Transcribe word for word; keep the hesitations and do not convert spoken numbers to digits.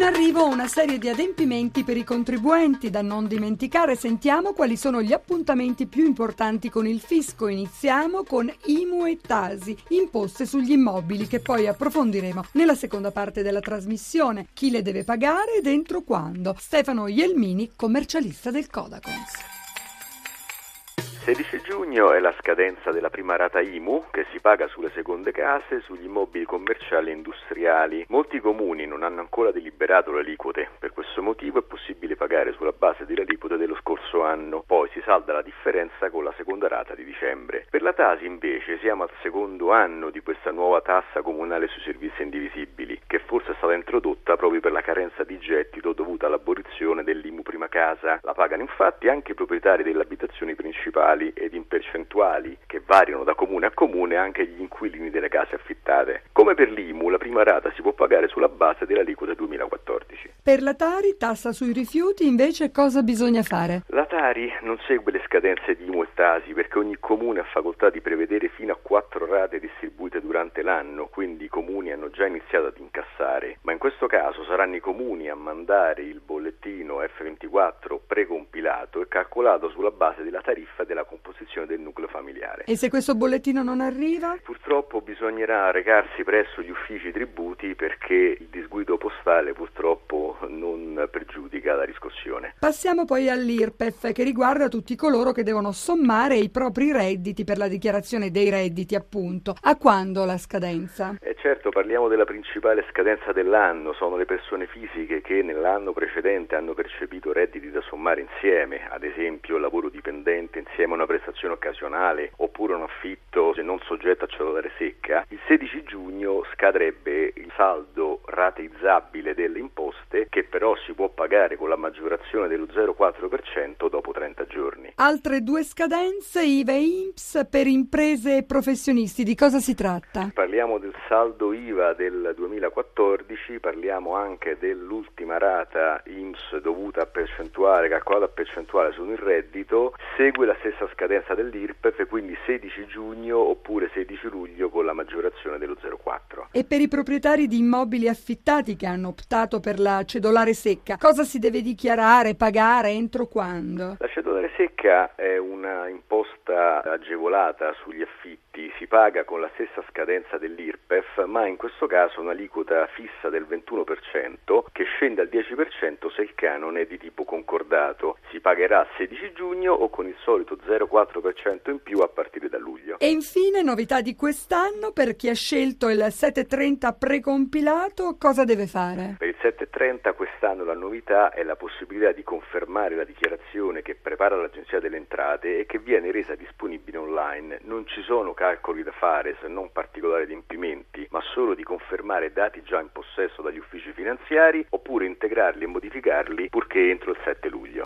In arrivo una serie di adempimenti per i contribuenti da non dimenticare. Sentiamo quali sono gli appuntamenti più importanti con il fisco. Iniziamo con I M U e TASI, imposte sugli immobili, che poi approfondiremo nella seconda parte della trasmissione. Chi le deve pagare ed entro quando? Stefano Ielmini, commercialista del Codacons. sedici giugno è la scadenza della prima rata I M U che si paga sulle seconde case, sugli immobili commerciali e industriali. Molti comuni non hanno ancora deliberato le aliquote, per questo motivo è possibile pagare sulla base delle aliquote dello scorso anno, poi si salda la differenza con la seconda rata di dicembre. Per la TASI invece siamo al secondo anno di questa nuova tassa comunale sui servizi indivisibili, che forse è stata introdotta proprio per la carenza di gettito dovuta all'abolizione dell'I M U prima casa. La pagano infatti anche i proprietari delle abitazioni principali ed in percentuali che variano da comune a comune anche gli inquilini delle case affittate. Come per l'I M U, la prima rata si può pagare sulla base dell'aliquota duemilaquattordici. Per la TARI, tassa sui rifiuti, invece cosa bisogna fare? La TARI non segue le scadenze di I M U e TASI perché ogni comune ha facoltà di prevedere fino a quattro rate distribuite durante l'anno, quindi i comuni hanno già iniziato ad incassare, ma in questo caso saranno i comuni a mandare il bollettino effe ventiquattro precompilato e calcolato sulla base della tariffa della composizione del nucleo familiare. E se questo bollettino non arriva? Purtroppo bisognerà recarsi presso gli uffici tributi perché il disguido postale purtroppo non pregiudica la riscossione. Passiamo poi all'I R P E F, che riguarda tutti coloro che devono sommare i propri redditi per la dichiarazione dei redditi, appunto. A quando la scadenza? E certo, parliamo della principale scadenza dell'anno, sono le persone fisiche che nell'anno precedente hanno percepito redditi da sommare insieme, ad esempio lavoro dipendente insieme una prestazione occasionale oppure un affitto se non soggetto a cedolare secca. Il sedici giugno scadrebbe il saldo rateizzabile delle imposte, che però si può pagare con la maggiorazione dello zero virgola quattro per cento dopo trenta giorni. Altre due scadenze, I V A e I N P S, per imprese e professionisti. Di cosa si tratta? Parliamo del saldo I V A del duemilaquattordici, parliamo anche dell'ultima rata I N P S dovuta a percentuale, calcolata a percentuale sul reddito. Segue la stessa scadenza dell'I R P E F, quindi sedici giugno oppure sedici luglio con la maggiorazione dello zero virgola quattro. E per i proprietari di immobili affittati che hanno optato per la cedolare secca, cosa si deve dichiarare, pagare, entro quando? La cedolare secca è una imposta agevolata sugli affitti, si paga con la stessa scadenza dell'I R P E F, ma in questo caso un'aliquota fissa del ventuno per cento che scende al dieci per cento se il canone è di tipo concordato. Si pagherà a sedici giugno o con il solito zero virgola quattro per cento in più a partire da luglio. E infine, novità di quest'anno per chi ha scelto il sette trenta precompilato, cosa deve fare? Per il sette trenta quest'anno la novità è la possibilità di confermare la dichiarazione che prepara l'Agenzia delle Entrate e che viene resa disponibile online. Non ci sono calcoli da fare se non particolari adempimenti, ma solo di confermare dati già in possesso dagli uffici finanziari oppure integrarli e modificarli purché entro il sette luglio.